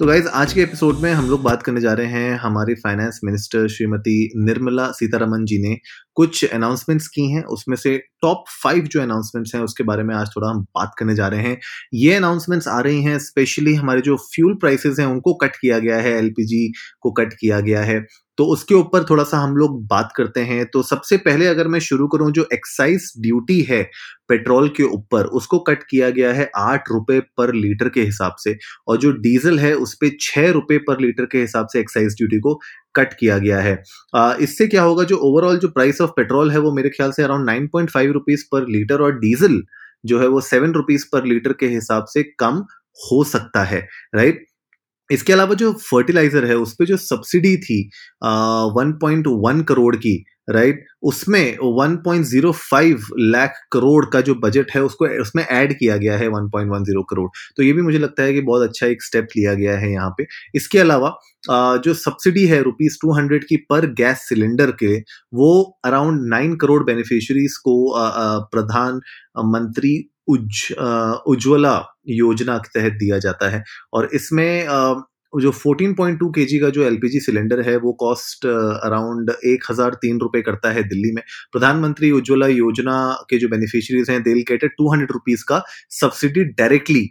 तो गाइज, आज के एपिसोड में हम लोग बात करने जा रहे हैं, हमारे फाइनेंस मिनिस्टर श्रीमती निर्मला सीतारमण जी ने कुछ अनाउंसमेंट्स की हैं, उसमें से टॉप 5 जो अनाउंसमेंट्स हैं उसके बारे में आज थोड़ा हम बात करने जा रहे हैं। ये अनाउंसमेंट्स आ रही हैं स्पेशली हमारे जो फ्यूल प्राइसेस हैं उनको कट किया गया है, एलपीजी को कट किया गया है, तो उसके ऊपर थोड़ा सा हम लोग बात करते हैं। तो सबसे पहले अगर मैं शुरू करूं, जो एक्साइज ड्यूटी है पेट्रोल के ऊपर उसको कट किया गया है 8 रुपए पर लीटर के हिसाब से, और जो डीजल है उस पे 6 रुपए पर लीटर के हिसाब से एक्साइज ड्यूटी को कट किया गया है। इससे क्या होगा, जो ओवरऑल जो प्राइस ऑफ पेट्रोल है वो मेरे ख्याल से अराउंड 9.5 रुपीज पर लीटर और डीजल जो है वो 7 रुपीज पर लीटर के हिसाब से कम हो सकता है, राइट। इसके अलावा जो फर्टिलाइजर है उस पे जो सब्सिडी थी 1.1 करोड़ की, राइट, उसमें 1.05 लाख करोड़ का जो बजट है उसको उसमें ऐड किया गया है 1.10 करोड़। तो ये भी मुझे लगता है कि बहुत अच्छा एक स्टेप लिया गया है यहाँ पे। इसके अलावा जो सब्सिडी है ₹200 की पर गैस सिलेंडर के, वो अराउंड 9 करोड़ बेनिफिशियरीज को प्रधान मंत्री उज्ज्वला योजना के तहत दिया जाता है। और इसमें जो 14.2 केजी का जो एलपीजी सिलेंडर है वो कॉस्ट अराउंड 1,003 रुपए करता है दिल्ली में। प्रधानमंत्री उज्ज्वला योजना के जो बेनिफिशियरीज हैं, दे विल गेट ₹200 का subsidy directly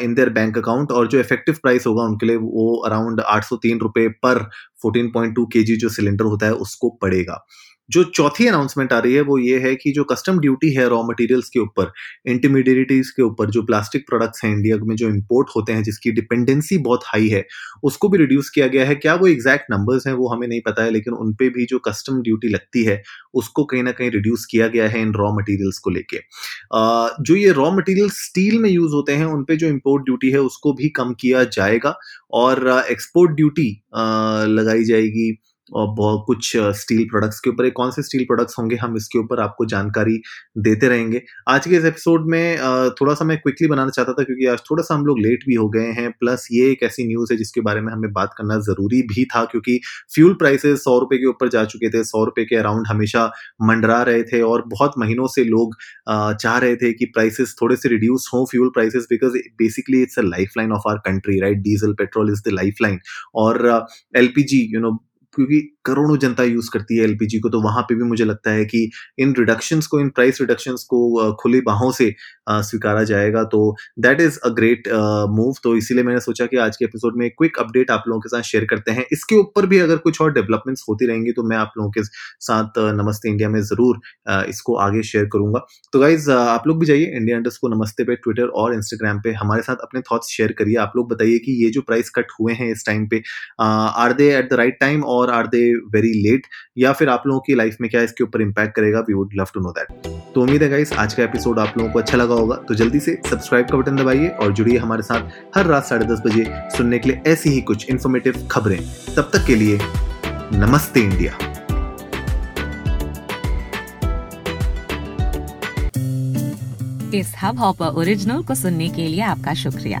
in their bank account, और जो इफेक्टिव प्राइस होगा उनके लिए वो अराउंड ₹803 पर 14.2 केजी जो सिलेंडर होता है उसको पड़ेगा। जो चौथी अनाउंसमेंट आ रही है वो ये है कि जो कस्टम ड्यूटी है रॉ मटेरियल्स के ऊपर, इंटरमीडिएटीज के ऊपर, जो प्लास्टिक प्रोडक्ट्स हैं इंडिया में जो इंपोर्ट होते हैं जिसकी डिपेंडेंसी बहुत हाई है, उसको भी रिड्यूस किया गया है। क्या वो एग्जैक्ट नंबर्स हैं वो हमें नहीं पता है, लेकिन उन पे भी जो कस्टम ड्यूटी लगती है उसको कहीं ना कहीं रिड्यूस किया गया है इन रॉ मटेरियल्स को लेके। जो ये रॉ मटेरियल स्टील में यूज होते हैं उन पे जो इम्पोर्ट ड्यूटी है उसको भी कम किया जाएगा, और एक्सपोर्ट ड्यूटी लगाई जाएगी और कुछ स्टील प्रोडक्ट्स के ऊपर। ये कौन से स्टील प्रोडक्ट्स होंगे हम इसके ऊपर आपको जानकारी देते रहेंगे। आज के इस एपिसोड में थोड़ा सा मैं क्विकली बनाना चाहता था क्योंकि आज थोड़ा सा हम लोग लेट भी हो गए हैं, प्लस ये एक ऐसी न्यूज़ है जिसके बारे में हमें बात करना ज़रूरी भी था क्योंकि फ्यूल प्राइसेस ₹100 के ऊपर जा चुके थे, ₹100 के अराउंड हमेशा मंडरा रहे थे, और बहुत महीनों से लोग चाह रहे थे कि प्राइसेस थोड़े से रिड्यूस हों, fuel prices, because basically it's a life line of our country, right. Diesel petrol is the life line, और एलपीजी क्योंकि करोड़ों जनता यूज करती है एलपीजी को, तो वहां पे भी मुझे लगता है कि इन रिडक्शंस को, इन प्राइस रिडक्शंस को खुली बाहों से स्वीकारा जाएगा। तो that is a great move. तो इसीलिए मैंने सोचा कि आज के एपिसोड में क्विक अपडेट आप लोगों के साथ शेयर करते हैं। इसके ऊपर भी अगर कुछ और डेवलपमेंट्स होती रहेंगी तो मैं आप लोगों के साथ नमस्ते इंडिया में जरूर इसको आगे शेयर करूंगा। तो गाइज, आप लोग भी जाइए India_Namaste पे ट्विटर और इंस्टाग्राम पे हमारे साथ अपने थॉट्स शेयर करिए। आप लोग बताइए कि ये जो प्राइस कट हुए हैं इस टाइम पे, are they at the right time और आर दे वेरी लेट, या फिर आप लोगों की लाइफ में क्या इसके ऊपर इम्पैक्ट करेगा, we would love to know that. तो उम्मीद है गाइस आज का एपिसोड आप लोगों को अच्छा लगा होगा। तो जल्दी से सब्सक्राइब का बटन दबाइए और जुड़िए हमारे साथ हर रात 10:30 बजे सुनने के लिए ऐसी ही कुछ इन्फॉर्मेटिव खबरें। तब तक के लिए नमस्ते इंडिया। इस हब हॉपर ओरिजिनल को सुनने के लिए आपका शुक्रिया।